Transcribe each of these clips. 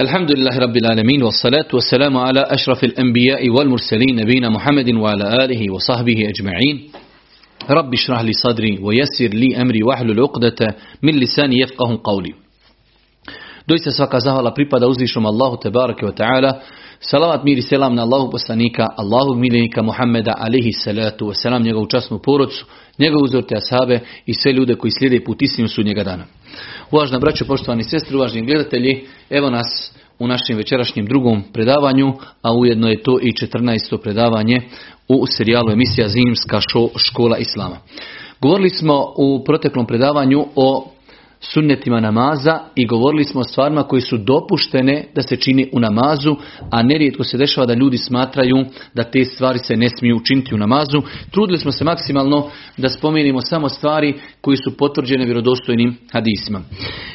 Alhamdulillah Rabbil Alamin, wassalatu wassalamu ala ashrafil anbiya'i wal mursalin, nabina Muhammedin wa ala alihi wa sahbihi ajma'in. Rabbi shrah li sadri wa yassir li amri wahlul uqdata min lisani yafqahu qawli. Doista svaka zahvala pripada uzvišenom Allahu tebareke ve taala. Salavat mir i selam na Allahu poslanika, Allahu miljenika Muhammeda alejhi salatu ve selam, njegovu časnu porodicu, njegove uzorte ashabe i sve ljude koji slijede put istinu sudnjega dana. Uvažena braćo, poštovani sestre, uvaženi gledatelji, evo nas u našem večerašnjem drugom predavanju, a ujedno je to i 14. predavanje u serijalu emisija Zimska škola Islama. Govorili smo u proteklom predavanju o sunnetima namaza i govorili smo o stvarima koji su dopuštene da se čini u namazu, a nerijetko se dešava da ljudi smatraju da te stvari se ne smiju učiniti u namazu. Trudili smo se maksimalno da spomenimo samo stvari koji su potvrđene vjerodostojnim hadisima.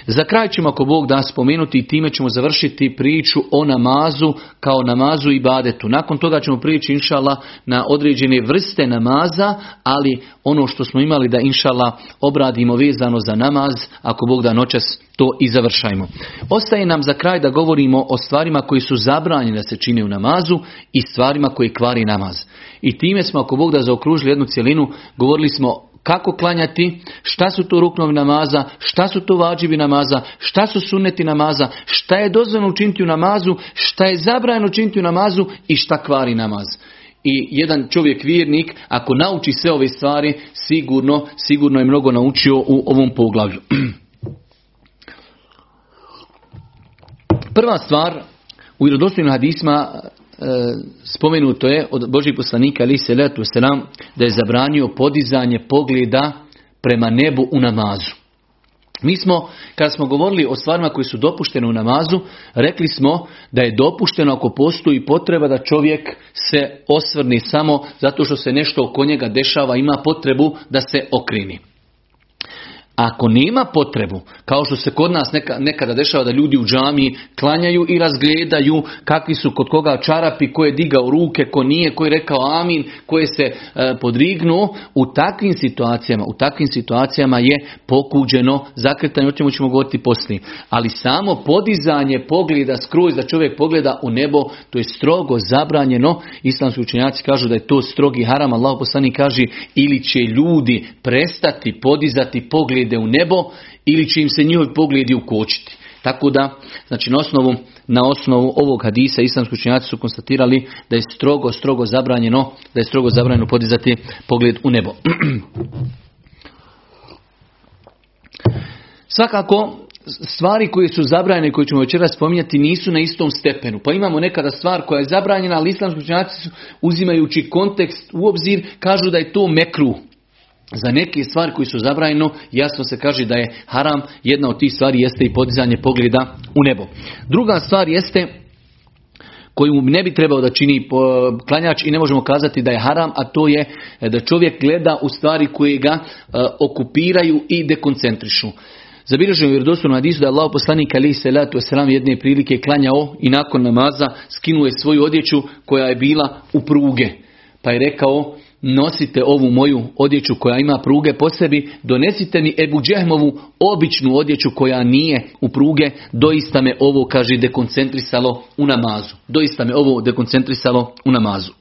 Za kraj ćemo, ako Bog da, spomenuti i time ćemo završiti priču o namazu kao namazu i ibadetu. Nakon toga ćemo prijeći inšala na određene vrste namaza, ali ono što smo imali da inšala obradimo vezano za namaz, ako Bog da, noćas to i završajmo. Ostaje nam za kraj da govorimo o stvarima koji su zabranjene da se čine u namazu i stvarima koji kvari namaz. I time smo, ako Bog da, zaokružili jednu cjelinu. Govorili smo kako klanjati, šta su to ruknovi namaza, šta su to vađibi namaza, šta su sunneti namaza, šta je dozvoljeno učiniti u namazu, šta je zabranjeno učiniti u namazu i šta kvari namaz. I jedan čovjek vjernik, ako nauči sve ove stvari, sigurno je mnogo naučio u ovom poglavlju. Prva stvar, u vjerodostojnim hadisma spomenuto je od Božijeg poslanika alejhi selatu vesselam da je zabranio podizanje pogleda prema nebu u namazu. Mi smo, kada smo govorili o stvarima koje su dopuštene u namazu, rekli smo da je dopušteno ako postoji potreba da čovjek se osvrni samo zato što se nešto oko njega dešava, ima potrebu da se okreni. Ako nema potrebu, kao što se kod nas nekada dešava da ljudi u džamiji klanjaju i razgledaju kakvi su kod koga čarapi, ko je digao ruke, ko nije, ko je rekao amin, ko je se podrignuo, u takvim situacijama je pokuđeno zakretanje, o čemu ćemo govoriti poslije. Ali samo podizanje pogleda skroz da čovjek pogleda u nebo, to je strogo zabranjeno. Islamski učenjaci kažu da je to strogi haram. Allahu poslanik kaže: ili će ljudi prestati podizati pogled u nebo, ili će im se njihovi pogledi ukočiti. Tako da, znači, na osnovu ovog hadisa islamski učenjaci su konstatirali da je strogo zabranjeno podizati pogled u nebo. Svakako, stvari koje su zabranjene, koje ćemo večeras spominjati, nisu na istom stepenu. Pa imamo nekada stvar koja je zabranjena, ali islamski učenjaci, uzimajući kontekst u obzir, kažu da je to mekruh. Za neke stvari koji su zabranjeno, jasno se kaže da je haram. Jedna od tih stvari jeste i podizanje pogleda u nebo. Druga stvar jeste, koju ne bi trebao da čini klanjač i ne možemo kazati da je haram, a to je da čovjek gleda u stvari koje ga okupiraju i dekoncentrišu. Zabilježeno je u vjerodostojnom hadisu da je Allahov poslanik alejhi selatu vesselam jedne prilike klanjao i nakon namaza skinuo je svoju odjeću koja je bila u pruge. Pa je rekao: nosite ovu moju odjeću koja ima pruge po sebi, donesite mi Ebu Džehmovu običnu odjeću koja nije u pruge, doista me ovo, kaže, dekoncentrisalo u namazu.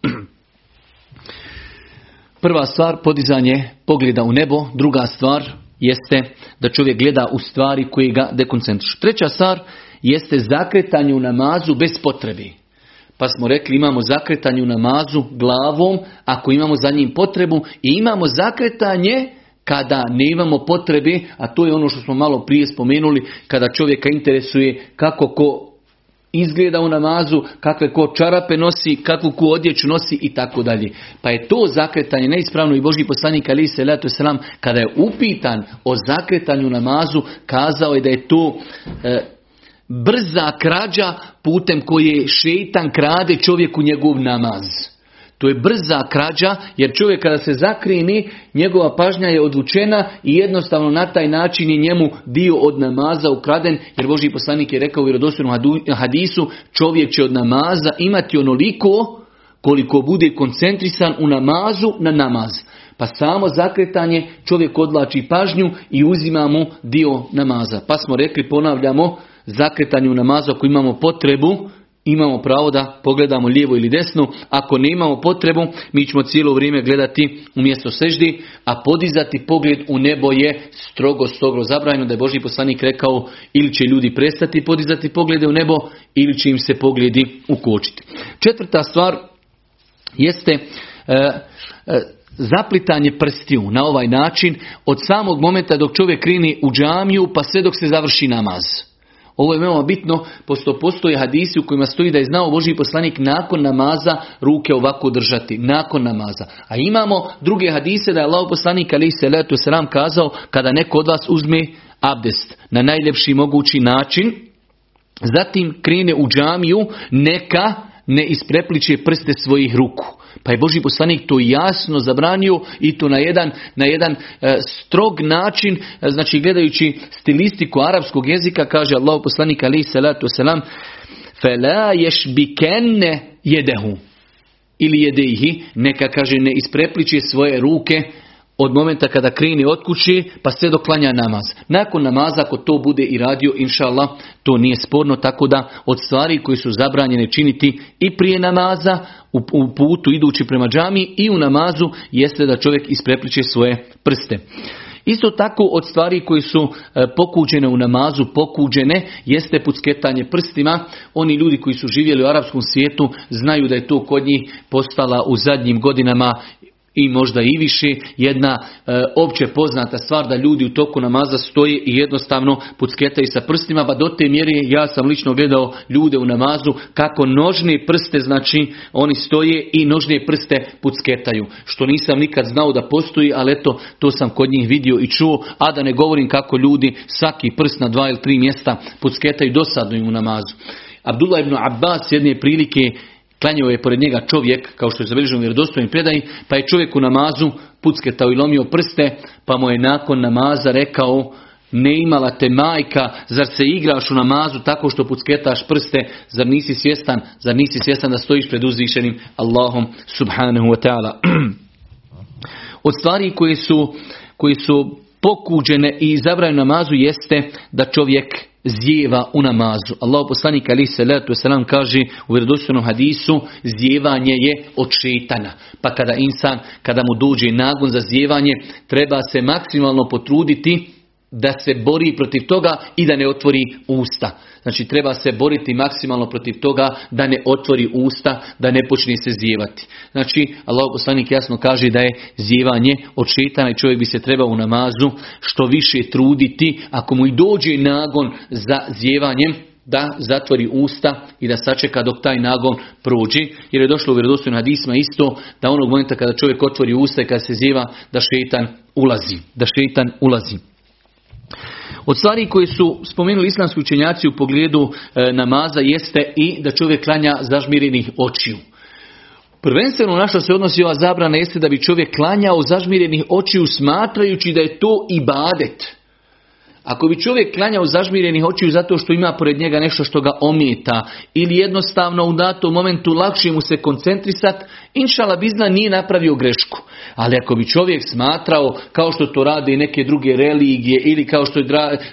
Prva stvar, podizanje pogleda u nebo. Druga stvar jeste da čovjek gleda u stvari koje ga dekoncentrišu. Treća stvar jeste zakretanje u namazu bez potrebi. Pa smo rekli, imamo zakretanje u namazu glavom ako imamo za njim potrebu i imamo zakretanje kada ne imamo potrebe, a to je ono što smo malo prije spomenuli, kada čovjeka interesuje kako ko izgleda u namazu, kakve ko čarape nosi, kakvu ko odjeću nosi i tako dalje. Pa je to zakretanje neispravno i Božji poslanik alejhi selatu vesselam, kada je upitan o zakretanju namazu, kazao je da je to brza krađa putem koje šeitan krade čovjeku njegov namaz. To je brza krađa, jer čovjek kada se zakrini, njegova pažnja je odvučena i jednostavno na taj način je njemu dio od namaza ukraden, jer Božji poslanik je rekao u vjerodostojnom hadisu: čovjek će od namaza imati onoliko koliko bude koncentrisan u namazu na namaz. Pa samo zakretanje, čovjek odvlači pažnju i uzima mu dio namaza. Pa smo rekli, ponavljamo, zakretanju namaza ako imamo potrebu, imamo pravo da pogledamo lijevo ili desno. Ako ne imamo potrebu, mi ćemo cijelo vrijeme gledati u mjesto seždi, a podizati pogled u nebo je strogo, strogo zabranjeno, da je Božji poslanik rekao ili će ljudi prestati podizati poglede u nebo ili će im se pogledi ukočiti. Četvrta stvar jeste zaplitanje prstiju na ovaj način od samog momenta dok čovjek kreni u džamiju pa sve dok se završi namaz. Ovo je veoma bitno, pošto postoje hadisi u kojima stoji da je znao Božji poslanik nakon namaza ruke ovako držati, nakon namaza. A imamo druge hadise da je Allahov poslanik alejhi selam kazao kada neko od vas uzme abdest na najljepši mogući način, zatim krene u džamiju, neka ne isprepliče prste svojih ruku. Pa je Božji poslanik to jasno zabranio i to na jedan strog način, znači gledajući stilistiku arapskog jezika, kaže Allahov poslanik alejhi salatu selam fela yashbikanna yadahu ili yadayhi, neka kaže ne isprepliče svoje ruke od momenta kada krene od kuće pa sve dok klanja namaz. Nakon namaza ako to bude i radio, inšallah, to nije sporno, tako da od stvari koje su zabranjene činiti i prije namaza, u putu idući prema džamiji i u namazu, jeste da čovjek isprepliče svoje prste. Isto tako od stvari koje su pokuđene u namazu, pokuđene, jeste pucketanje prstima. Oni ljudi koji su živjeli u arapskom svijetu znaju da je to kod njih postala u zadnjim godinama i možda i više jedna opće poznata stvar, da ljudi u toku namaza stoje i jednostavno pucketaju sa prstima, pa do te mjere ja sam lično gledao ljude u namazu kako nožne prste, znači oni stoje i nožne prste pucketaju, što nisam nikad znao da postoji, ali eto, to sam kod njih vidio i čuo, a da ne govorim kako ljudi svaki prst na 2 ili 3 mjesta pucketaju, dosadno im u namazu. Abdullah ibn Abbas jedne prilike klanjao je pored njega čovjek, kao što je zabilježeno u vjerodostojnim predajima, pa je čovjek u namazu pucketao i lomio prste, pa mu je nakon namaza rekao: ne imala te majka, zar se igraš u namazu tako što pucketaš prste, zar nisi svjestan da stojiš pred uzvišenim Allahom subhanahu wa ta'ala. Od stvari koji su pokuđene i zabranjene namazu jeste da čovjek zijeva u namazu. Allahov poslanik alejhi selatu vesselam kaže u vjerodostojnom hadisu: zijevanje je od šejtana. Pa kada insan, kada mu dođe nagon za zijevanje, treba se maksimalno potruditi da se bori protiv toga i da ne otvori usta. Znači treba se boriti maksimalno protiv toga da ne otvori usta, da ne počne se zijevati. Znači Allahov poslanik jasno kaže da je zijevanje od šejtana i čovjek bi se trebao u namazu što više truditi, ako mu i dođe nagon za zijevanjem, da zatvori usta i da sačeka dok taj nagon prođe, jer je došlo u vjerodostojnim hadisma isto da onog momenta kada čovjek otvori usta i kada se zijeva da šejtan ulazi. Od stvari koje su spomenuli islamski učenjaci u pogledu namaza jeste i da čovjek klanja zažmirenih očiju. Prvenstveno na što se odnosi ova zabrana jeste da bi čovjek klanjao zažmirenih očiju smatrajući da je to ibadet. Ako bi čovjek klanjao zažmirenih očiju zato što ima pored njega nešto što ga ometa ili jednostavno u datom momentu lakše mu se koncentrisat, inšala bizna nije napravio grešku. Ali ako bi čovjek smatrao, kao što to rade i neke druge religije ili kao što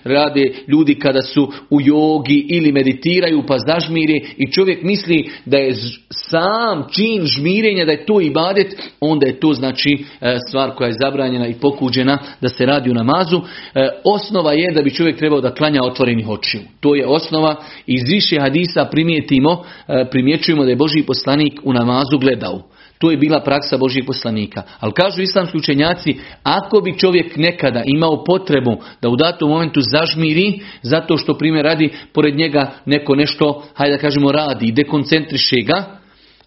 rade ljudi kada su u jogi ili meditiraju pa zažmiri, i čovjek misli da je sam čin žmirenja da je to ibadet, onda je to znači stvar koja je zabranjena i pokuđena da se radi u namazu. Osnova je da bi čovjek trebao da klanja otvorenih očiju. To je osnova. Iz više hadisa primjećujemo da je Božji poslanik u namazu gledao. To je bila praksa Božjih poslanika. Ali kažu islamski učenjaci, ako bi čovjek nekada imao potrebu da u datom momentu zažmiri, zato što primjer radi pored njega neko nešto, hajde da kažemo radi i dekoncentriše ga,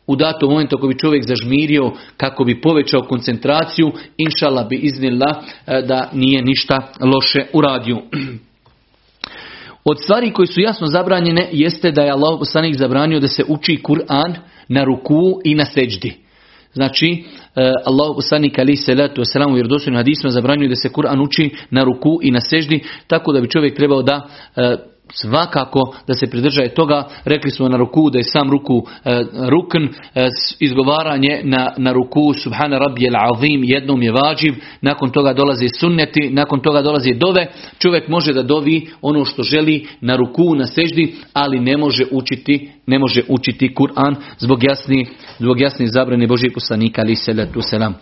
u datom momentu ako bi čovjek zažmirio kako bi povećao koncentraciju, inšallah bi iznila da nije ništa loše uradio. Od stvari koje su jasno zabranjene jeste da je Allahov poslanik zabranio da se uči Kur'an na ruku i na seđdi. Znači, Allahov poslanik alejhi selatu vesselam u vjerodostojnim hadisima zabranjuje da se Kur'an uči na ruku i na seždi, tako da bi čovjek trebao da svakako da se pridržaje toga. Rekli smo na ruku da je sam ruku rukn, izgovaranje na ruku subhana rabijel azim jednom je vađiv, nakon toga dolaze sunneti, nakon toga dolaze dove. Čovjek može da dovi ono što želi na ruku, na seždi, ali ne može učiti Kur'an zbog jasne zabrane Božijeg poslanika ali salatu selam.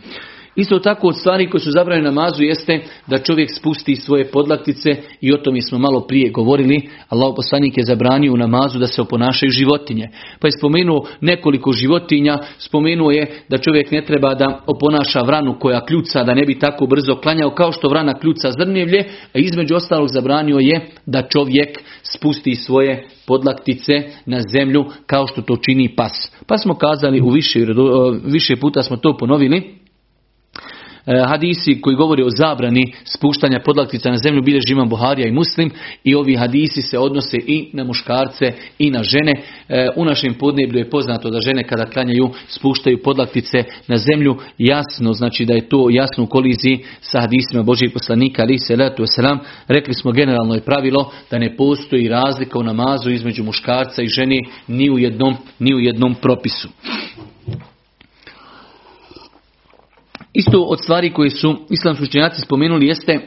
Isto tako od stvari koje su zabranjene namazu jeste da čovjek spusti svoje podlaktice, i o tome smo malo prije govorili. Allahov poslanik je zabranio u namazu da se oponašaju životinje. Pa je spomenuo nekoliko životinja, spomenuo je da čovjek ne treba da oponaša vranu koja kljuca, da ne bi tako brzo klanjao kao što vrana kljuca zrnjevlje, a između ostalog zabranio je da čovjek spusti svoje podlaktice na zemlju kao što to čini pas. Pa smo kazali više puta smo to ponovili. Hadisi koji govori o zabrani spuštanja podlaktica na zemlju bilježi Imam Buharija i Muslim, i ovi hadisi se odnose i na muškarce i na žene. U našem podneblju je poznato da žene kada klanjaju spuštaju podlaktice na zemlju, jasno, znači da je to jasno u koliziji sa hadisima Božijeg poslanika ali salatu wasalam. Rekli smo, generalno je pravilo da ne postoji razlika u namazu između muškarca i žene ni u jednom propisu. Isto od stvari koje su islamski učenjaci spomenuli jeste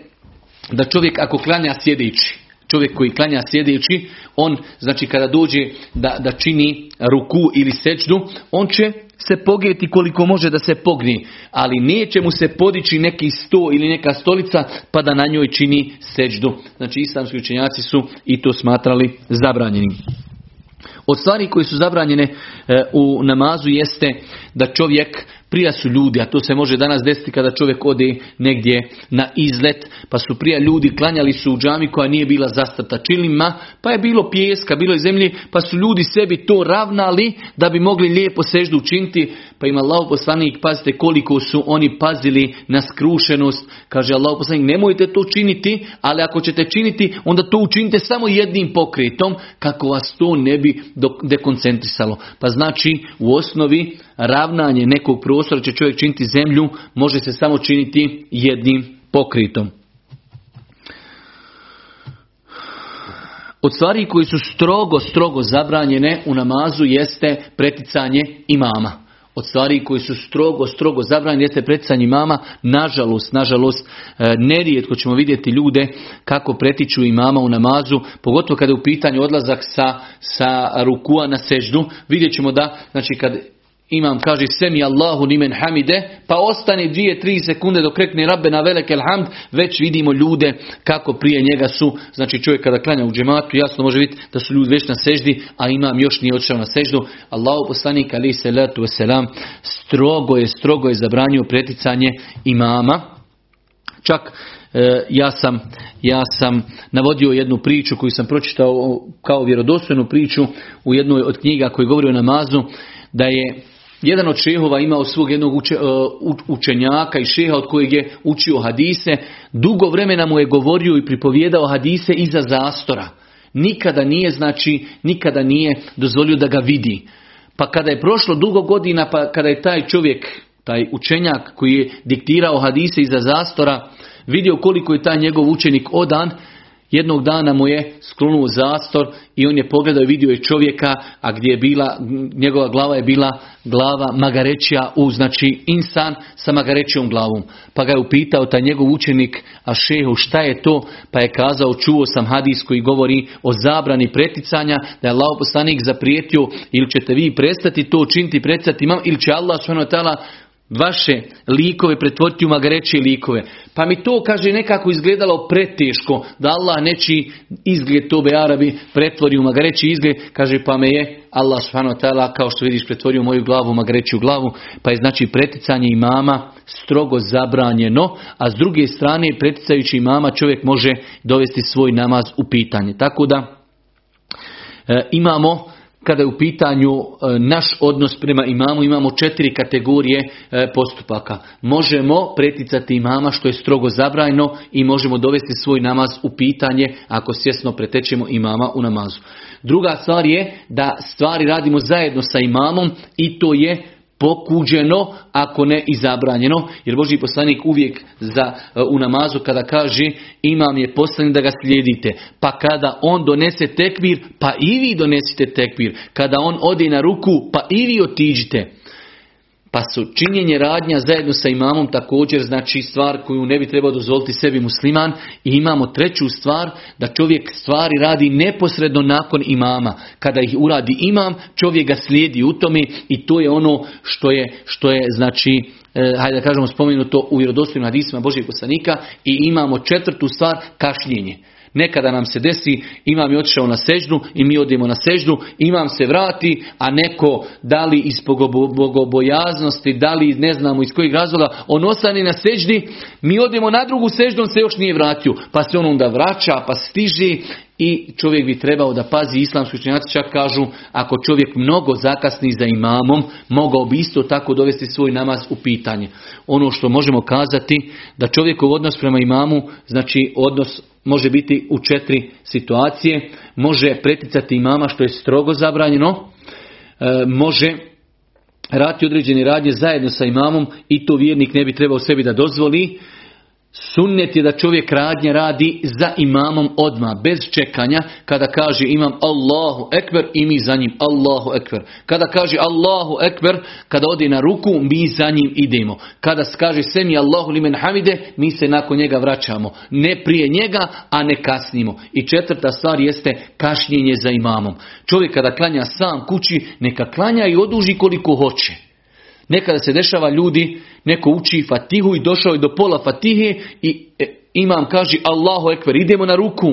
da čovjek ako klanja sjedeći, čovjek koji klanja sjedeći, on znači kada dođe da čini ruku ili sećdu, on će se pogeti koliko može da se pogni, ali neće mu se podići neki sto ili neka stolica pa da na njoj čini sećdu. Znači islamski učenjaci su i to smatrali zabranjenim. Od stvari koje su zabranjene u namazu jeste da čovjek, prija su ljudi, a to se može danas desiti kada čovjek ode negdje na izlet, pa su prija ljudi klanjali su u džami koja nije bila zastrta čilima, pa je bilo pijeska, bilo je zemlje, pa su ljudi sebi to ravnali da bi mogli lijepo seždu učiniti. Pa ima Allahov poslanik, pazite koliko su oni pazili na skrušenost. Kaže Allahov poslanik, nemojte to činiti, ali ako ćete činiti, onda to učinite samo jednim pokretom kako vas to ne bi dekoncentrisalo. Pa znači u osnovi ravnanje nekog prostora će čovjek činiti zemlju, može se samo činiti jednim pokritom. Od stvari koji su strogo zabranjene u namazu jeste preticanje imama. Od stvari koji su strogo zabranjene jeste preticanje imama. Nažalost, nerijetko ćemo vidjeti ljude kako pretiču imama u namazu, pogotovo kada je u pitanju odlazak sa rukua na seždu. Vidjet ćemo da, znači kad imam kaže semi Allahu limen hamide, pa ostane 2-3 sekunde dok rekne Rabbena velekel hamd, već vidimo ljude kako prije njega su, znači čovjek kada klanja u džematu jasno može vidjeti da su ljudi već na seždi, a imam još nije otišao na seždu. Allahov poslanik alejhi selatu vesselam strogo je zabranio preticanje imama. Čak ja sam navodio jednu priču koju sam pročitao kao vjerodostojnu priču u jednoj od knjiga koji govori o namazu, da je jedan od šehova imao svog jednog učenjaka i šeha od kojeg je učio hadise. Dugo vremena mu je govorio i pripovijedao hadise iza zastora. Nikada nije dozvolio da ga vidi. Pa kada je prošlo dugo godina, pa kada je taj čovjek, taj učenjak koji je diktirao hadise iza zastora, vidio koliko je taj njegov učenik odan, jednog dana mu je sklonuo zastor i on je pogledao i vidio je čovjeka, a gdje je bila, njegova glava je bila glava magarećija, znači insan sa magarećijom glavom. Pa ga je upitao taj njegov učenik, a šehu, šta je to? Pa je kazao, čuo sam hadis koji govori o zabrani preticanja, da je Allahov poslanik zaprijetio, ili ćete vi prestati to činiti, preticati imam, ili će Allah subhanahu wa ta'ala vaše likove pretvoriti u magareće likove. Pa mi to, kaže, nekako izgledalo preteško, da Allah nečiji izgled Tobe Arabi pretvori u magareći izgled, kaže, pa me je Allah subhanahu wa ta'ala, kao što vidiš, pretvorio moju glavu u magareću glavu. Pa je znači preticanje imama strogo zabranjeno, a s druge strane preticajući imama čovjek može dovesti svoj namaz u pitanje. Tako da imamo, kada je u pitanju naš odnos prema imamu, imamo 4 kategorije postupaka. Možemo preticati imama, što je strogo zabranjeno, i možemo dovesti svoj namaz u pitanje ako svjesno pretečemo imama u namazu. Druga stvar je da stvari radimo zajedno sa imamom, i to je pokuđeno, ako ne i zabranjeno. Jer Božji poslanik uvijek u namazu kada kaže imam je poslanik da ga slijedite. Pa kada on donese tekbir, pa i vi donesite tekbir. Kada on ode na ruku, pa i vi otiđite. Pa su činjenje radnja zajedno sa imamom također znači stvar koju ne bi trebao dozvoliti sebi musliman. I imamo treću stvar, da čovjek stvari radi neposredno nakon imama. Kada ih uradi imam, čovjek ga slijedi u tome i to je ono što je znači, hajde da kažemo spomenuto u vjerodostojnim hadisima Božjeg poslanika. I imamo četvrtu stvar, kašljenje. Nekada nam se desi, imam je otišao na seždu i mi odemo na seždu, imam se vrati, a neko da li iz bogobojaznosti, da li ne znamo iz kojeg razloga, on ostane na seždi, mi odemo na drugu seždu, on se još nije vratio. Pa se on onda vraća, pa stiže i čovjek bi trebao da pazi. Islamski učenjaci čak kažu, ako čovjek mnogo zakasni za imamom, mogao bi isto tako dovesti svoj namaz u pitanje. Ono što možemo kazati, da čovjekov odnos prema imamu, znači odnos može biti u 4 situacije. Može preticati imama, što je strogo zabranjeno. Može raditi određene radnje zajedno sa imamom i to vjernik ne bi trebao sebi da dozvoli. Sunnet je da čovjek radnje radi za imamom odmah, bez čekanja. Kada kaže imam Allahu ekber i mi za njim Allahu ekber. Kada kaže Allahu ekber, kada ode na ruku, mi za njim idemo. Kada kaže semi Allahu limen hamide, mi se nakon njega vraćamo. Ne prije njega, a ne kasnimo. I četvrta stvar jeste kašnjenje za imamom. Čovjek kada klanja sam kući, neka klanja i oduži koliko hoće. Nekada se dešava ljudi, neko uči fatihu i došao je do pola fatihe i imam kaže Allahu ekber, idemo na ruku.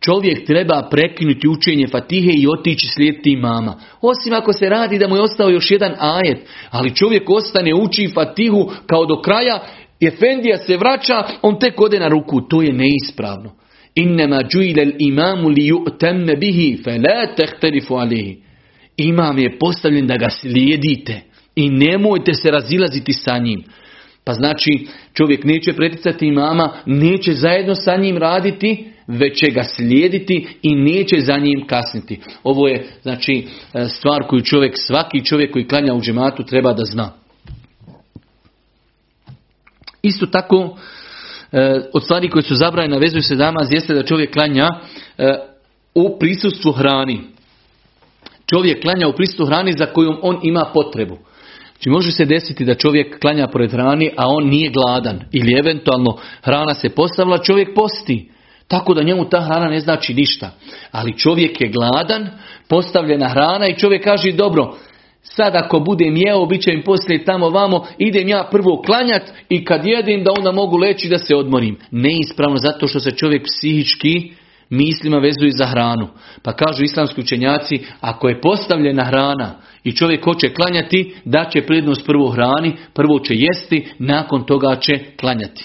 Čovjek treba prekinuti učenje fatihe i otići slijediti imama. Osim ako se radi da mu je ostao još jedan ajet, ali čovjek ostane uči fatihu kao do kraja, efendija se vraća, on tek ode na ruku. To je neispravno. Innama džuilel imamu li ju'temme bihi, fe la tehtelifu alihi. Imam je postavljen da ga slijedite. I nemojte se razilaziti sa njim. Pa znači čovjek neće preticati imama, neće zajedno sa njim raditi, već će ga slijediti i neće za njim kasniti. Ovo je znači stvar koju svaki čovjek koji klanja u džematu treba da zna. Isto tako od stvari koje su zabranjene vezuju se namaz jeste da čovjek klanja u prisustvu hrani. Čovjek klanja u prisustvu hrani za kojom on ima potrebu. Znači može se desiti da čovjek klanja pored hrani, a on nije gladan. Ili eventualno hrana se postavila, čovjek posti. Tako da njemu ta hrana ne znači ništa. Ali čovjek je gladan, postavljena hrana i čovjek kaže dobro, sad ako budem jeo, bit će im poslije tamo vamo, idem ja prvo klanjat i kad jedem da onda mogu leći da se odmorim. Neispravno zato što se čovjek psihički mislima vezuje za hranu. Pa kažu islamski učenjaci, ako je postavljena hrana i čovjek hoće klanjati, daće prednost prvo hrani, prvo će jesti, nakon toga će klanjati.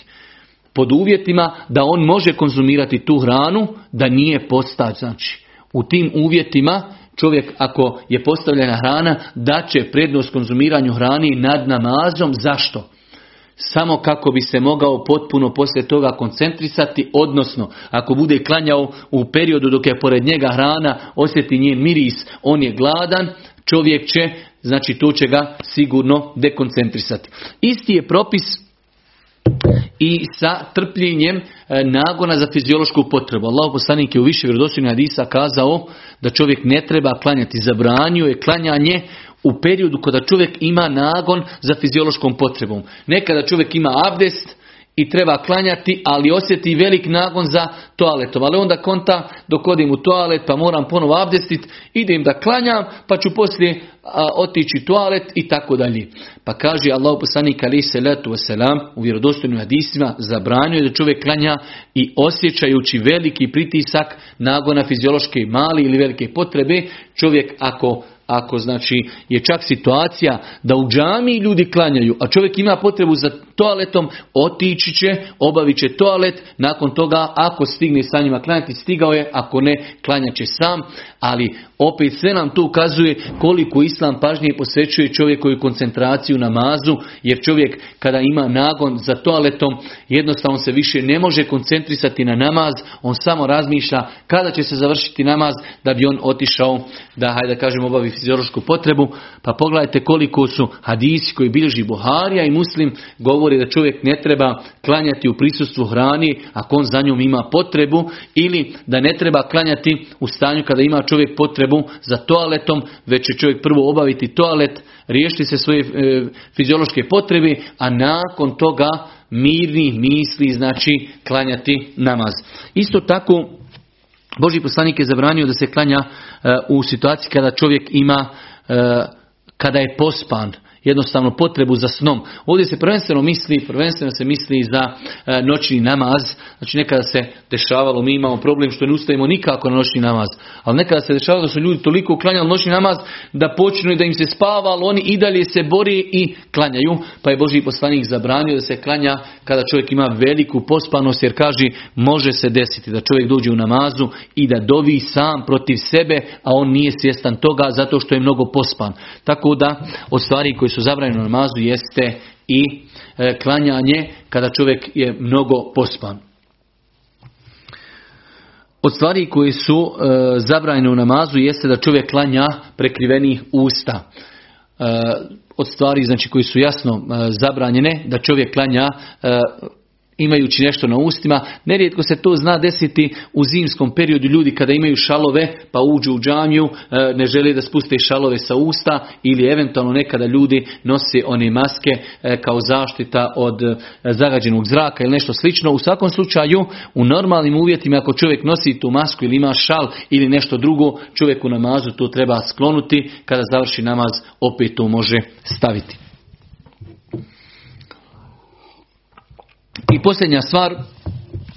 Pod uvjetima da on može konzumirati tu hranu, da nije postać. Znači, u tim uvjetima čovjek ako je postavljena hrana, daće prednost konzumiranju hrani nad namazom. Zašto? Samo kako bi se mogao potpuno poslije toga koncentrisati, odnosno ako bude klanjao u periodu dok je pored njega hrana, osjeti njen miris, on je gladan, čovjek će, znači to će ga sigurno dekoncentrisati. Isti je propis i sa trpljenjem nagona za fiziološku potrebu. Allahov poslanik je u više vjerodostojnih hadisa kazao da čovjek ne treba klanjati, zabranio je klanjanje u periodu kada čovjek ima nagon za fiziološkom potrebom. Nekada čovjek ima abdest i treba klanjati, ali osjeti velik nagon za toaletom. Ali onda konta, dok odim u toalet pa moram ponovo abdestit, idem da klanjam, pa ću poslije otići u toalet i tako dalje. Pa kaže Allahu poslanik alejhi selatu vesselam u vjerodostojnim hadisima, zabranio je da čovjek klanja i osjećajući veliki pritisak nagona fiziološke male ili velike potrebe, čovjek ako znači je čak situacija da u džamii ljudi klanjaju, a čovjek ima potrebu za toaletom, otići će, obavit će toalet, nakon toga ako stigne sa njima klanjati, stigao je, ako ne, klanjat će sam, ali Opet sve nam to ukazuje koliko Islam pažnje posvećuje čovjekovu koncentraciju namazu, jer čovjek kada ima nagon za toaletom jednostavno se više ne može koncentrisati na namaz, on samo razmišlja kada će se završiti namaz da bi on otišao da, hajde da kažem, obavi fiziološku potrebu. Pa pogledajte koliko su hadisi koji bilježi Buharija i Muslim govori da čovjek ne treba klanjati u prisustvu hrani ako on za njom ima potrebu, ili da ne treba klanjati u stanju kada ima čovjek potrebu za toaletom, već će čovjek prvo obaviti toalet, riješiti se svoje fiziološke potrebe, a nakon toga mirni misli, znači klanjati namaz. Isto tako Božji poslanik je zabranio da se klanja u situaciji kada čovjek ima, kada je pospan, jednostavno potrebu za snom. Ovdje se prvenstveno se misli za noćni namaz. Znači nekada se dešavalo, mi imamo problem što ne ustajemo nikako na noćni namaz, ali nekada se dešavalo da su ljudi toliko klanjali noćni namaz da počnu i da im se spava, ali oni i dalje se bore i klanjaju. Pa je Božji poslanik zabranio da se klanja kada čovjek ima veliku pospanost, jer kaže može se desiti da čovjek dođe u namazu i da dovi sam protiv sebe, a on nije svjestan toga zato što je mnogo pospan. Tako da od stvari koji su zabranjene u namazu jeste i klanjanje kada čovjek je mnogo pospan. Od stvari koje su zabranjene u namazu jeste da čovjek klanja prekrivenih usta. Od stvari, znači, koje su jasno zabranjene da čovjek klanja imajući nešto na ustima. Nerijetko se to zna desiti u zimskom periodu, ljudi kada imaju šalove pa uđu u džamiju, ne žele da spuste šalove sa usta, ili eventualno nekada ljudi nose one maske kao zaštita od zagađenog zraka ili nešto slično. U svakom slučaju, u normalnim uvjetima, ako čovjek nosi tu masku ili ima šal ili nešto drugo, čovjek u namazu to treba sklonuti, kada završi namaz opet to može staviti. I posljednja stvar,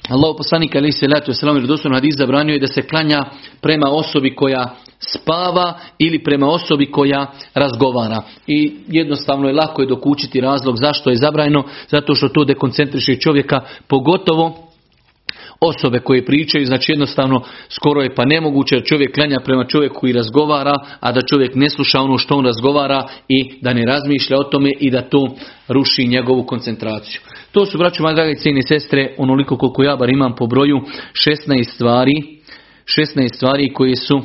Allahov poslanik alejhi selatu vesselam je doslovno hadis zabranio je da se klanja prema osobi koja spava ili prema osobi koja razgovara. I jednostavno je lako je dokučiti razlog zašto je zabranjeno, zato što to dekoncentriše čovjeka, pogotovo osobe koje pričaju. Znači jednostavno skoro je pa nemoguće da čovjek klanja prema čovjeku koji razgovara, a da čovjek ne sluša ono što on razgovara i da ne razmišlja o tome i da to ruši njegovu koncentraciju. To su, braćo moja drage cijene sestre, onoliko koliko ja bar imam po broju, 16 stvari koje su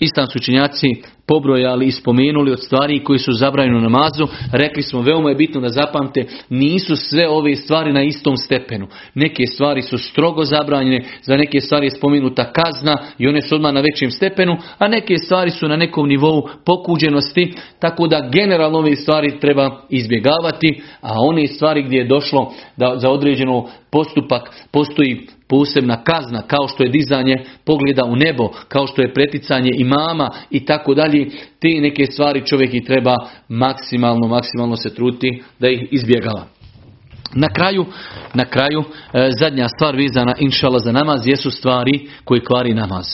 islamski učenjaci pobrojali i spomenuli od stvari koji su zabranjene u namazu. Rekli smo, veoma je bitno da zapamte, nisu sve ove stvari na istom stepenu. Neke stvari su strogo zabranjene, za neke stvari je spomenuta kazna i one su odmah na većem stepenu, a neke stvari su na nekom nivou pokuđenosti, tako da generalno ove stvari treba izbjegavati, a one stvari gdje je došlo da za određeno postupak postoji posebna kazna, kao što je dizanje pogleda u nebo, kao što je preticanje imama i tako dalje, te neke stvari čovjek i treba maksimalno se truditi da ih izbjegava. Na kraju, zadnja stvar vezana inšallah za namaz jesu stvari koje kvari namaz.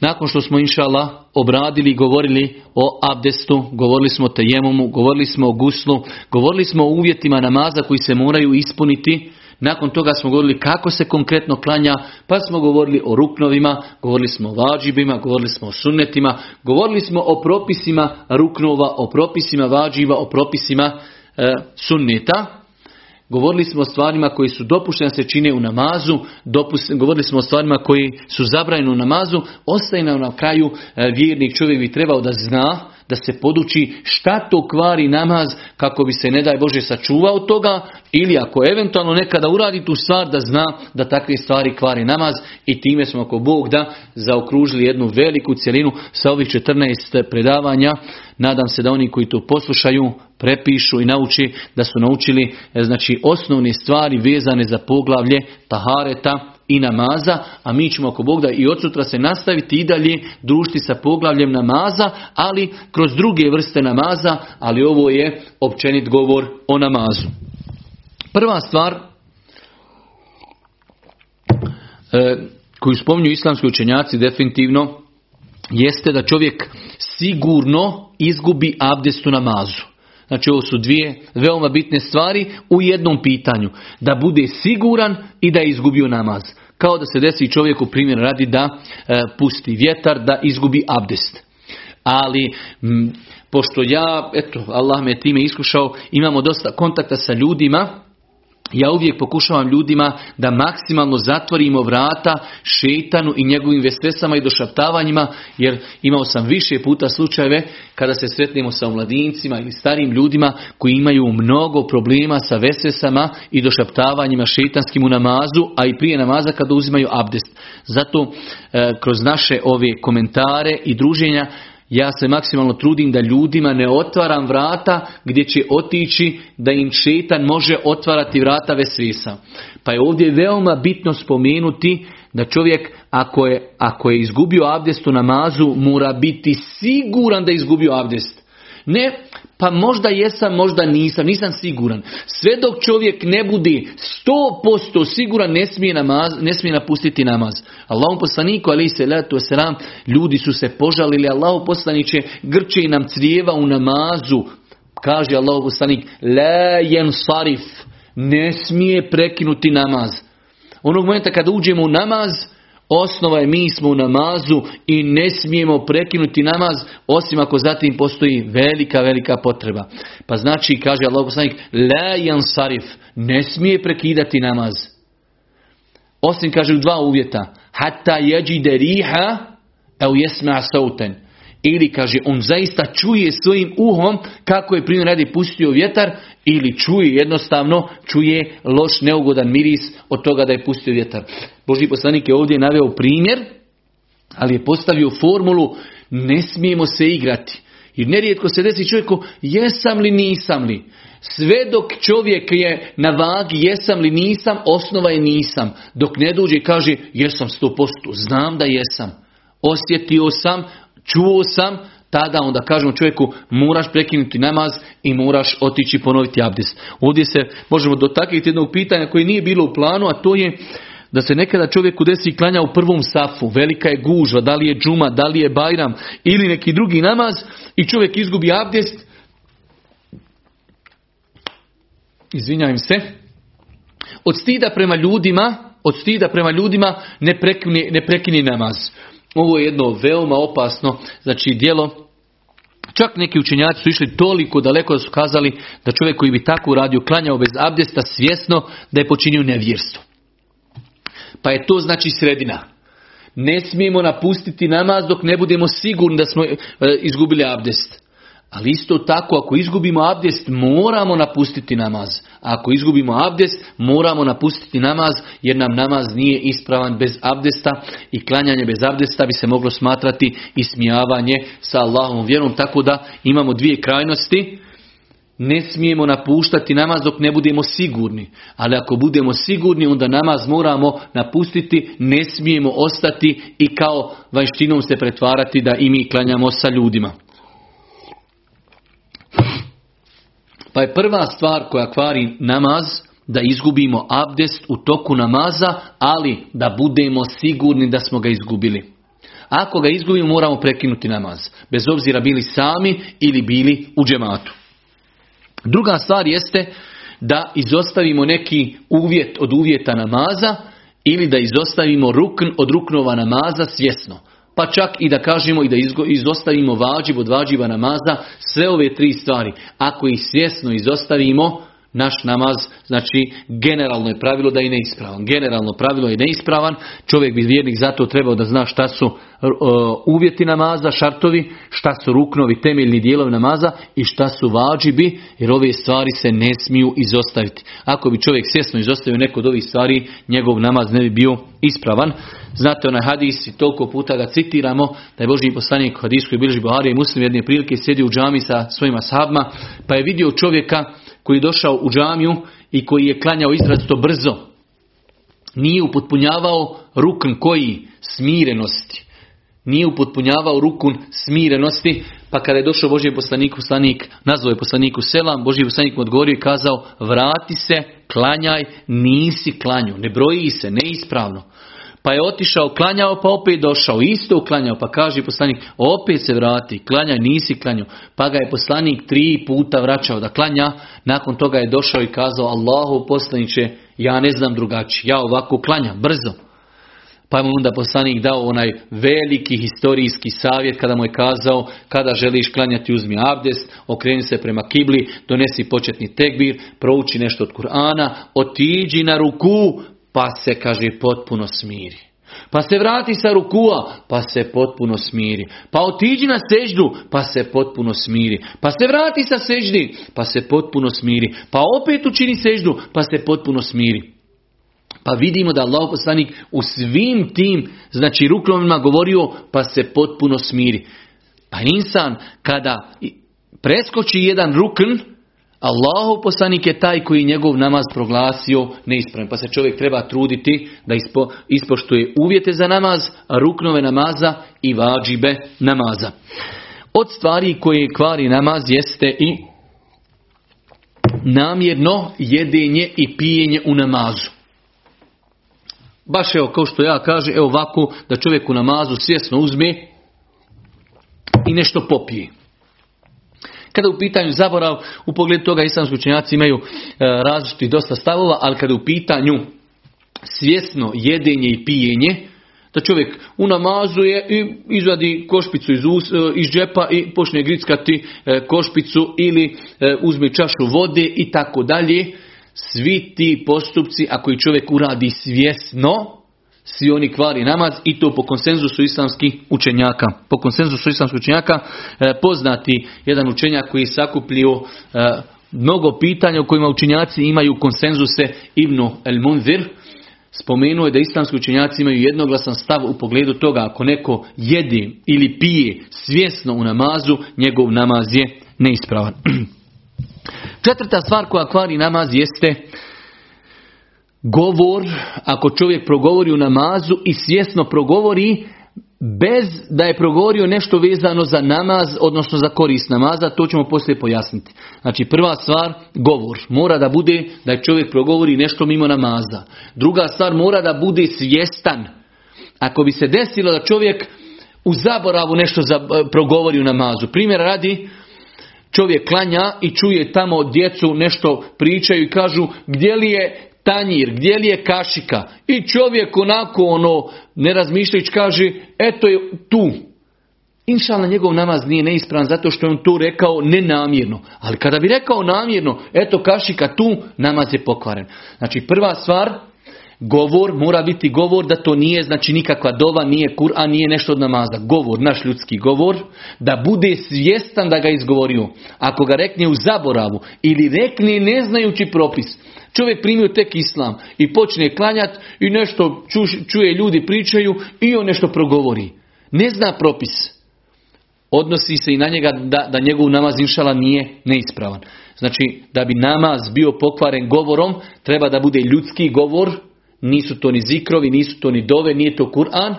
Nakon što smo inšallah obradili i govorili o abdestu, govorili smo o tejemumu, govorili smo o guslu, govorili smo o uvjetima namaza koji se moraju ispuniti. Nakon toga smo govorili kako se konkretno klanja, pa smo govorili o ruknovima, govorili smo o vađibima, govorili smo o sunnetima, govorili smo o propisima ruknova, o propisima vađiva, o propisima sunneta. Govorili smo o stvarima koji su dopuštene da se čine u namazu, govorili smo o stvarima koji su zabranjene u namazu. Ostaje nam na kraju, vjernik čovjek bi trebao da zna, da se poduči šta to kvari namaz, kako bi se, ne daj Bože, sačuvao toga, ili ako eventualno nekada uradi tu stvar, da zna da takve stvari kvari namaz. I time smo, ako Bog da, zaokružili jednu veliku cjelinu sa ovih 14 predavanja. Nadam se da oni koji to poslušaju, prepišu i nauči, da su naučili, znači, osnovne stvari vezane za poglavlje tahareta i namaza, a mi ćemo, ako Bog da, i od sutra se nastaviti i dalje družiti sa poglavljem namaza, ali kroz druge vrste namaza, ali ovo je općenit govor o namazu. Prva stvar koju spominju islamski učenjaci definitivno jeste da čovjek sigurno izgubi abdest u namazu. Znači ovo su dvije veoma bitne stvari u jednom pitanju. Da bude siguran i da je izgubio namaz. Kao da se desi čovjeku, primjer radi, da pusti vjetar, da izgubi abdest. Ali, pošto ja, eto, Allah me time iskušao, imamo dosta kontakta sa ljudima, ja uvijek pokušavam ljudima da maksimalno zatvorimo vrata šejtanu i njegovim vesvesama i došaptavanjima, jer imao sam više puta slučajeve kada se sretnemo sa mladincima ili starim ljudima koji imaju mnogo problema sa vesvesama i došaptavanjima šejtanskim u namazu, a i prije namaza kada uzimaju abdest. Zato kroz naše ove komentare i druženja ja se maksimalno trudim da ljudima ne otvaram vrata gdje će otići da im šetan može otvarati vrata vesvesa. Pa je ovdje veoma bitno spomenuti da čovjek ako je izgubio abdest u namazu mora biti siguran da je izgubio abdest. Ne, pa možda jesam, možda nisam siguran. Sve dok čovjek ne bude 100% siguran ne smije napustiti namaz. Allahom poslaniku, alaihi salatu wasalam, ljudi su se požalili, Allahom poslaniće, grče nam crijeva u namazu. Kaže Allahom poslanik, la yansarif, ne smije prekinuti namaz. Onog momenta kada uđemo u namaz, osnova je mi smo u namazu i ne smijemo prekinuti namaz osim ako zatim postoji velika, velika potreba. Pa znači, kaže Allahov poslanik, la yansarif, ne smije prekidati namaz. Osim, kaže, u dva uvjeta. Hatta yajida riha aw yasma' sawtan. Ili, kaže, on zaista čuje svojim uhom kako je primjer radi pustio vjetar, ili čuje jednostavno, čuje loš, neugodan miris od toga da je pustio vjetar. Božji poslanik je ovdje naveo primjer, ali je postavio formulu ne smijemo se igrati. Jer nerijetko se desi čovjeku jesam li, nisam li. Sve dok čovjek je na vagi jesam li, nisam, osnova je nisam. Dok ne dođe i kaže jesam 100%, znam da jesam. Osjetio sam, čuo sam, tada onda kažemo čovjeku moraš prekinuti namaz i moraš otići ponoviti abdest. Ovdje se možemo dotaknuti jednog pitanja koje nije bilo u planu, a to je da se nekada čovjeku desi klanja u prvom safu, velika je gužva, da li je džuma, da li je bajram ili neki drugi namaz i čovjek izgubi abdest. Izvinjavam se. Od stida prema ljudima ne prekine namaz. Ovo je jedno veoma opasno, znači, djelo. Čak neki učenjaci su išli toliko daleko da su kazali da čovjek koji bi tako uradio klanjao bez abdesta svjesno da je počinio nevjerstvo. Pa je to, znači, sredina. Ne smijemo napustiti namaz dok ne budemo sigurni da smo izgubili abdest. Ali isto tako, ako izgubimo abdest, moramo napustiti namaz. A ako izgubimo abdest, moramo napustiti namaz, jer nam namaz nije ispravan bez abdesta i klanjanje bez abdesta bi se moglo smatrati ismijavanje sa Allahovom vjerom. Tako da imamo dvije krajnosti. Ne smijemo napuštati namaz dok ne budemo sigurni. Ali ako budemo sigurni, onda namaz moramo napustiti, ne smijemo ostati i kao vanjštinom se pretvarati da i mi klanjamo sa ljudima. Pa je prva stvar koja kvari namaz da izgubimo abdest u toku namaza, ali da budemo sigurni da smo ga izgubili. Ako ga izgubimo, moramo prekinuti namaz, bez obzira bili sami ili bili u džematu. Druga stvar jeste da izostavimo neki uvjet od uvjeta namaza ili da izostavimo rukn od ruknova namaza svjesno. Pa čak i da kažemo i da izostavimo vađib od vađiva namaza, sve ove tri stvari. Ako ih svjesno izostavimo, naš namaz, znači, generalno je pravilo da je neispravan. Generalno pravilo je neispravan, čovjek bi vjernik zato trebao da zna šta su uvjeti namaza, šartovi, šta su ruknovi, temeljni dijelovi namaza i šta su vađibi, jer ove stvari se ne smiju izostaviti. Ako bi čovjek svjesno izostavio neko od ovih stvari, njegov namaz ne bi bio ispravan. Znate onaj hadis i toliko puta ga citiramo da je Božji poslanik hadis koji bilježi Buharija i Muslim jedne prilike sjedi u džami sa svojima sahabima, pa je vidio čovjeka koji je došao u džamiju i koji je klanjao izrazito brzo. Nije upotpunjavao rukn koji? Smirenosti. Nije upotpunjavao rukun smirenosti, pa kada je došao Božji poslanik, nazvao je poslaniku selam, Božji poslanik mu odgovorio i kazao vrati se, klanjaj, nisi klanju, ne broji se, neispravno. Pa je otišao, klanjao, pa opet došao, isto klanjao, pa kaže poslanik, opet se vrati, klanjaj, nisi klanjao. Pa ga je poslanik 3 puta vraćao da klanja, nakon toga je došao i kazao, Allahu poslaniče, ja ne znam drugačije, ja ovako klanjam, brzo. Pa mu onda poslanik dao onaj veliki historijski savjet kada mu je kazao, kada želiš klanjati uzmi abdest, okreni se prema kibli, donesi početni tekbir, prouči nešto od Kur'ana, otiđi na ruku, pa se, kaže, potpuno smiri. Pa se vrati sa rukua, pa se potpuno smiri. Pa otiđi na seždu, pa se potpuno smiri. Pa se vrati sa seždi, pa se potpuno smiri. Pa opet učini seždu, pa se potpuno smiri. Pa vidimo da Allahov poslanik u svim tim, znači, ruknovima govorio, pa se potpuno smiri. Pa insan kada preskoči jedan rukn, Allahov poslanik je taj koji njegov namaz proglasio neispravnim. Pa se čovjek treba truditi da ispoštuje uvjete za namaz, ruknove namaza i vadžibe namaza. Od stvari koje kvari namaz jeste i namjerno jedenje i pijenje u namazu. Baš evo, kao što ja kažem, evo ovako da čovjek u namazu svjesno uzme i nešto popije. Kada u pitanju zaborav, u pogledu toga islamski učenjaci imaju različitih dosta stavova, ali kada u pitanju svjesno jedenje i pijenje, da čovjek u namazu je i izvadi košpicu iz džepa i počne grickati košpicu ili uzme čašu vode i tako dalje. Svi ti postupci, ako i čovjek uradi svjesno, svi oni kvari namaz, i to po konsenzusu islamskih učenjaka. Po konsenzusu islamskih učenjaka, poznati jedan učenjak koji je sakupljio mnogo pitanja o kojima učenjaci imaju konsenzuse, Ibnu el-Munzir, spomenuo je da islamski učenjaci imaju jednoglasan stav u pogledu toga, ako neko jede ili pije svjesno u namazu, njegov namaz je neispravan. Četvrta stvar koja kvari namaz jeste govor, ako čovjek progovori u namazu i svjesno progovori bez da je progovorio nešto vezano za namaz, odnosno za korist namaza, to ćemo poslije pojasniti. Znači, prva stvar, govor. Mora da bude da je čovjek progovori nešto mimo namaza. Druga stvar, mora da bude svjestan. Ako bi se desilo da čovjek u zaboravu nešto progovori u namazu. Primjer radi, čovjek klanja i čuje tamo djecu nešto pričaju i kažu gdje li je tanjir, gdje li je kašika. I čovjek onako ne razmišljajući kaže eto je tu. Inšallah njegov namaz nije neispravan zato što je on to rekao nenamjerno. Ali kada bi rekao namjerno eto kašika tu, namaz je pokvaren. Znači, prva stvar, govor mora biti govor da to nije, znači, nikakva dova, nije Kur'an, nije nešto od namaza. Govor, naš ljudski govor, da bude svjestan da ga izgovorio. Ako ga rekne u zaboravu ili rekne ne znajući propis. Čovjek primio tek islam i počne klanjati i nešto čuje, ljudi pričaju i on nešto progovori. Ne zna propis. Odnosi se i na njega da njegov namaz inšala nije neispravan. Znači, da bi namaz bio pokvaren govorom, treba da bude ljudski govor. Nisu to ni zikrovi, nisu to ni dove, nije to Kur'an.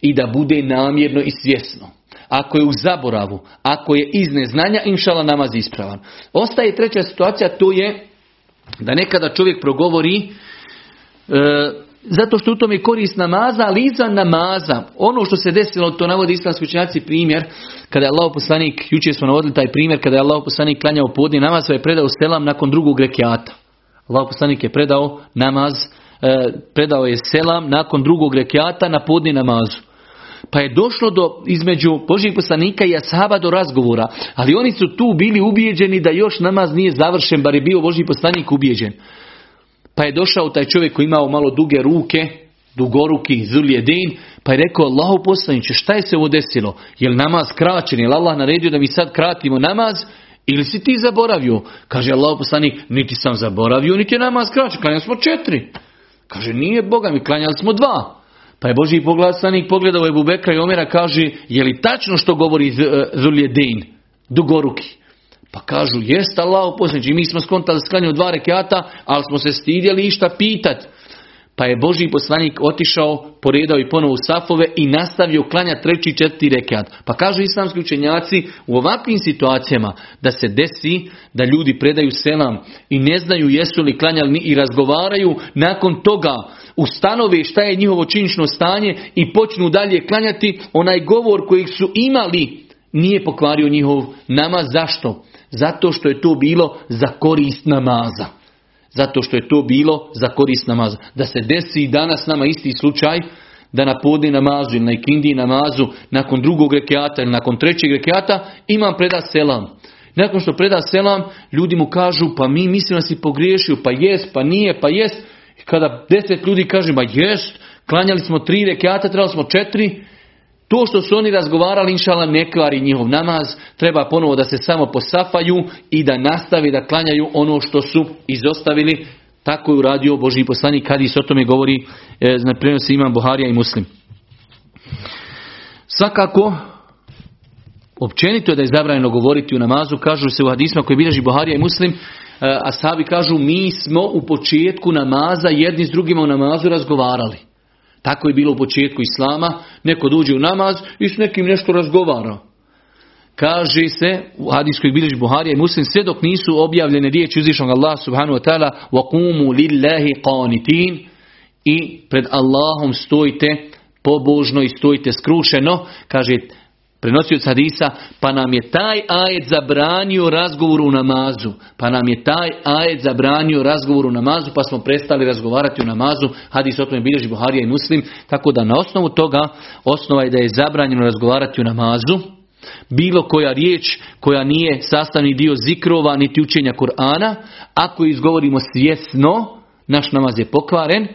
I da bude namjerno i svjesno. Ako je u zaboravu, ako je iz neznanja, inšala namaz ispravan. Ostaje treća situacija, to je da nekada čovjek progovori zato što u tome korist namaza, ali iza namaza. Ono što se desilo, to navodi islamski učenjaci primjer, kada je Allahov poslanik, jučer smo navodili taj primjer, kada je Allahov poslanik klanjao podni namaz, pa je predao selam nakon drugog rekiata. Allahov poslanik je predao namaz, predao je selam nakon drugog rekiata na podni namazu. Pa je došlo između Božijeg poslanika i ashaba do razgovora, ali oni su tu bili ubijeđeni da još namaz nije završen, bar je bio Božji poslanik ubijeđen. Pa je došao taj čovjek koji imao malo duge ruke, dugoruki Zuljedin, pa je rekao, Allahov poslaniče, šta je se ovo desilo? Je li namaz kraćen? Je li Allah naredio da mi sad kratimo namaz? Ili si ti zaboravio? Kaže Allahov poslanik, niti sam zaboravio, niti je namaz kraćen, klanjali smo 4. Kaže, nije Boga mi, klanjali smo 2. Pa je Božji poslanik pogledao Ebu Bekra i Omera, kaže, je li tačno što govori Zuljedin, dugoruki? Pa kažu, jest Allahov poslaniče, mi smo skontali sklanjao 2 rekiata, ali smo se stidjeli išta pitati. Pa je Božji poslanik otišao, poredao i ponovo safove i nastavio klanjati 3. i 4. rekiat. Pa kažu islamski učenjaci, u ovakvim situacijama da se desi da ljudi predaju selam i ne znaju jesu li klanjali i razgovaraju, nakon toga ustanove šta je njihovo činično stanje i počnu dalje klanjati, onaj govor kojeg su imali nije pokvario njihov namaz. Zašto? Zato što je to bilo za korist namaza. Zato što je to bilo za korist namaza. Da se desi i danas nama isti slučaj, da na podni namazu ili na ikindiji namazu nakon drugog rekiata ili nakon trećeg rekiata imam preda selam. Nakon što preda selam, ljudi mu kažu pa mi mislimo da si pogriješio, pa jest, pa nije, pa jest. I kada 10 ljudi kaže ma jest, klanjali smo 3 rekiata, trebali smo 4. To što su oni razgovarali, inšala, ne kvari njihov namaz, treba ponovo da se samo posafaju i da nastavi da klanjaju ono što su izostavili. Tako je uradio Božji poslanik, hadis o tome govori, prenosi imam Buharija i Muslim. Svakako, općenito je da je zabranjeno govoriti u namazu, kažu se u hadisma koji bilježi Buharija i Muslim, ashabi kažu mi smo u početku namaza jedni s drugima u namazu razgovarali. Tako je bilo u početku Islama, neko dođe u namaz i s nekim nešto razgovara. Kaže se, u hadijskoj bilježi Buharija i Muslim, sve dok nisu objavljene riječi uzvišnog Allah subhanahu wa ta'ala وَقُومُوا لِلَّهِ قَانِتِينَ i pred Allahom stojite pobožno i stojite skrušeno, kaže prenosioc hadisa, pa nam je taj ajet zabranio razgovor u namazu. Pa smo prestali razgovarati u namazu. Hadis o tome bilježi Buharija i Muslim. Tako da na osnovu toga, osnova je da je zabranjeno razgovarati u namazu. Bilo koja riječ koja nije sastavni dio zikrova niti učenja Kur'ana, ako izgovorimo svjesno, naš namaz je pokvaren.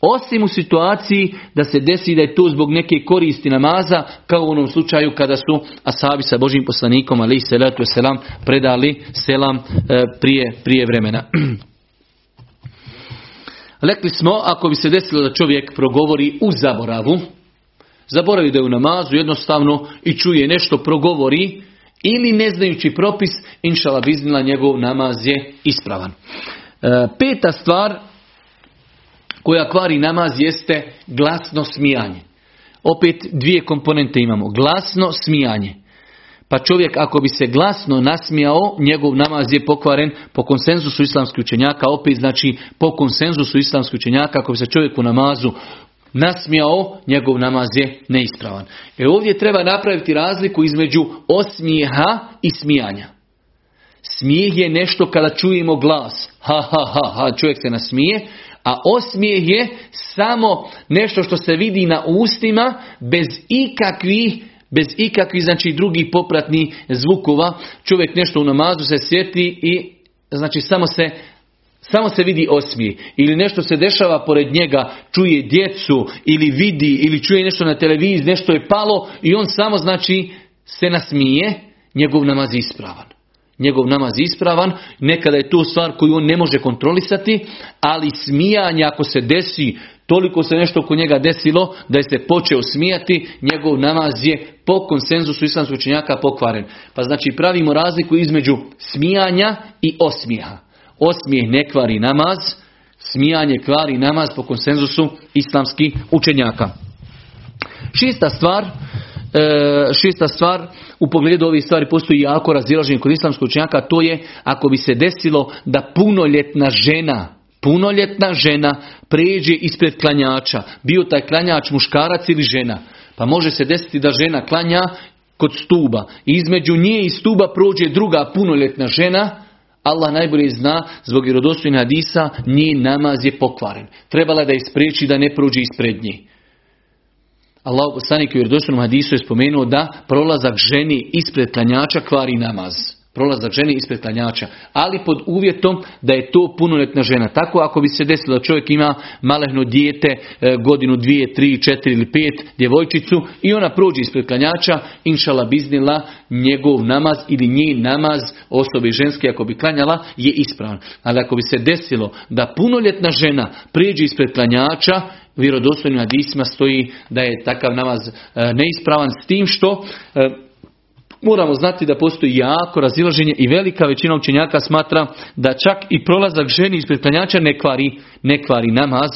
Osim u situaciji da se desi da je to zbog neke koristi namaza, kao u onom slučaju kada su ashabi sa Božim poslanikom alejhi selatu vesselam predali selam prije vremena. Rekli smo, ako bi se desilo da čovjek progovori u zaboravu, zaboravi da je u namazu jednostavno i čuje nešto, progovori, ili ne znajući propis, inšala biznila, njegov namaz je ispravan. 5. stvar koja kvari namaz jeste glasno smijanje. Opet 2 komponente imamo. Glasno smijanje. Pa čovjek ako bi se glasno nasmijao, njegov namaz je pokvaren po konsenzusu islamskih učenjaka. Opet znači po konsenzusu islamskih učenjaka, ako bi se čovjek u namazu nasmijao, njegov namaz je neispravan. Jer ovdje treba napraviti razliku između osmijeha i smijanja. Smijeh je nešto kada čujemo glas. Ha, ha, ha, ha, čovjek se nasmije. A osmijeh je samo nešto što se vidi na ustima bez ikakvih znači drugih popratnih zvukova. Čovjek nešto u namazu se sjeti i znači samo se vidi osmijeh. Ili nešto se dešava pored njega, čuje djecu ili vidi ili čuje nešto na televiziji, nešto je palo i on samo znači se nasmije, njegov namaz je ispravan. Nekada je to stvar koju on ne može kontrolisati, ali smijanje ako se desi, toliko se nešto oko njega desilo da je se počeo smijati, njegov namaz je po konsenzusu islamskih učenjaka pokvaren. Pa znači pravimo razliku između smijanja i osmijeha. Osmijeh ne kvari namaz, smijanje kvari namaz po konsenzusu islamskih učenjaka. 6. stvar, u pogledu ovih stvari postoji jako razilaženje kod islamskog učenjaka, to je ako bi se desilo da punoljetna žena pređe ispred klanjača, bio taj klanjač muškarac ili žena, pa može se desiti da žena klanja kod stuba i između nje i stuba prođe druga punoljetna žena, Allah najbolje zna, zbog vjerodostojnih hadisa njen namaz je pokvaren. Trebala da je spriječi da ne prođe ispred nje. Allahov poslanik u vjerodostojnom hadisu je spomenuo da prolazak ženi ispred klanjača kvari namaz. Ali pod uvjetom da je to punoljetna žena. Tako ako bi se desilo da čovjek ima malehno dijete, godinu, 2, 3, 4 ili 5, djevojčicu, i ona prođe ispred klanjača, inšala biznila, njegov namaz ili njen namaz osobe ženske ako bi klanjala je ispravan. Ali ako bi se desilo da punoljetna žena pređe ispred klanjača, vjerodostojnim hadisima stoji da je takav namaz neispravan, s tim što moramo znati da postoji jako razilaženje i velika većina učenjaka smatra da čak i prolazak ženi ispred klanjača ne kvari namaz.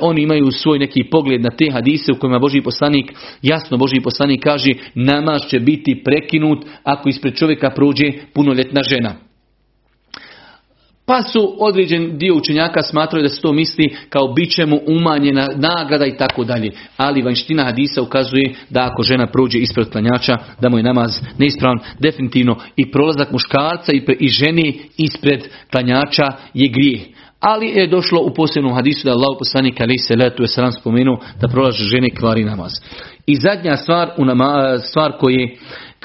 Oni imaju svoj neki pogled na te hadise u kojima Božji poslanik kaže namaz će biti prekinut ako ispred čovjeka prođe punoljetna žena. Pa su određen dio učenjaka smatrali da se to misli kao bit će mu umanjena nagrada i tako dalje. Ali vanština hadisa ukazuje da ako žena prođe ispred klanjača, da mu je namaz neispravan. Definitivno i prolazak muškarca i žene ispred klanjača je grijeh. Ali je došlo u posebnom hadisu da Allah poslanik alejhi selatu vesselam spomenuo da prolaze žene kvari namaz. I zadnja stvar u stvar koje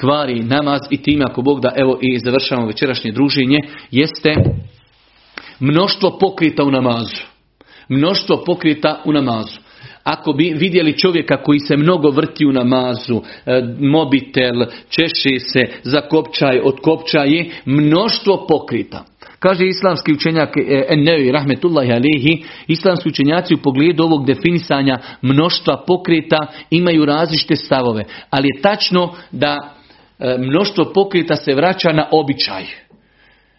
kvari namaz i time ako Bog da evo i završavamo večerašnje druženje jeste mnoštvo pokreta u namazu. Mnoštvo pokreta u namazu. Ako bi vidjeli čovjeka koji se mnogo vrti u namazu, mobitel, češi se, zakopčaj, otkopčaje, mnoštvo pokrita. Kaže islamski učenjak Ennevi, rahmetullahi alejhi, islamski učenjaci u pogledu ovog definisanja mnoštva pokreta imaju različite stavove. Ali je tačno da mnoštvo pokreta se vraća na običaj.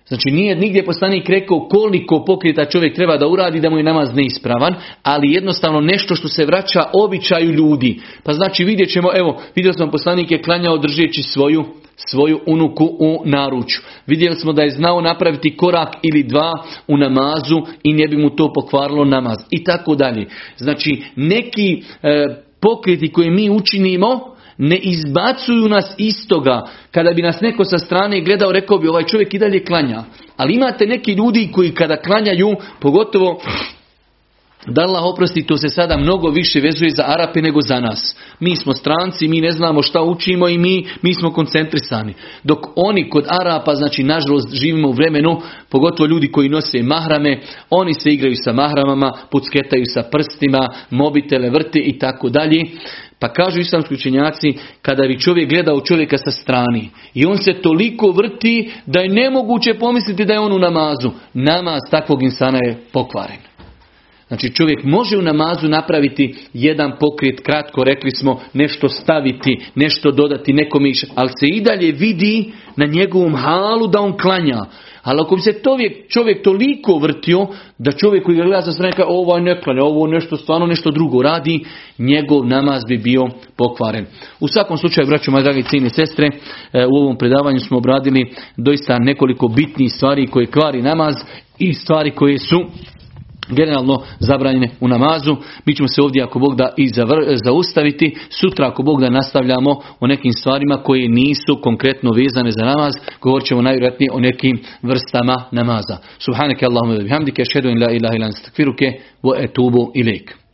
Znači nije nigdje poslanik rekao koliko pokreta čovjek treba da uradi da mu je namaz neispravan, ali jednostavno nešto što se vraća običaju ljudi. Pa znači vidjet ćemo, evo, vidio sam poslanik je klanjao držeći svoju unuku u naručju. Vidjeli smo da je znao napraviti korak ili dva u namazu i ne bi mu to pokvarilo namaz. I tako dalje. Znači neki pokreti koje mi učinimo ne izbacuju nas istoga. Kada bi nas neko sa strane gledao, rekao bi ovaj čovjek i dalje klanja. Ali imate neki ljudi koji kada klanjaju, pogotovo da Allah oprosti, to se sada mnogo više vezuje za Arape nego za nas. Mi smo stranci, mi ne znamo šta učimo i mi smo koncentrisani. Dok oni kod Arapa, znači nažalost živimo u vremenu, pogotovo ljudi koji nose mahrame, oni se igraju sa mahramama, pucketaju sa prstima, mobitele vrte i tako dalje. Pa kažu islamski učenjaci, kada bi čovjek gledao čovjeka sa strani i on se toliko vrti da je nemoguće pomisliti da je on u namazu. Namaz takvog insana je pokvaren. Znači čovjek može u namazu napraviti jedan pokret, kratko rekli smo, nešto staviti, nešto dodati, nekom iš, ali se i dalje vidi na njegovom halu da on klanja. Ali ako bi se čovjek toliko vrtio da čovjek koji ga gleda sa strane kaže ovaj ne klanja, ovo nešto stvarno nešto drugo radi, njegov namaz bi bio pokvaren. U svakom slučaju, braćo moja dragi cijene sestre, u ovom predavanju smo obradili doista nekoliko bitnih stvari koje kvari namaz i stvari koje su generalno zabranjene u namazu. Mi ćemo se ovdje ako Bog da i zaustaviti. Sutra ako Bog da nastavljamo o nekim stvarima koje nisu konkretno vezane za namaz. Govorit ćemo najvjerojatnije o nekim vrstama namaza. Subhaneke Allahumma wa bihamdike, ashhadu an la ilaha illa anta, astaghfiruke wa atubu ilaik.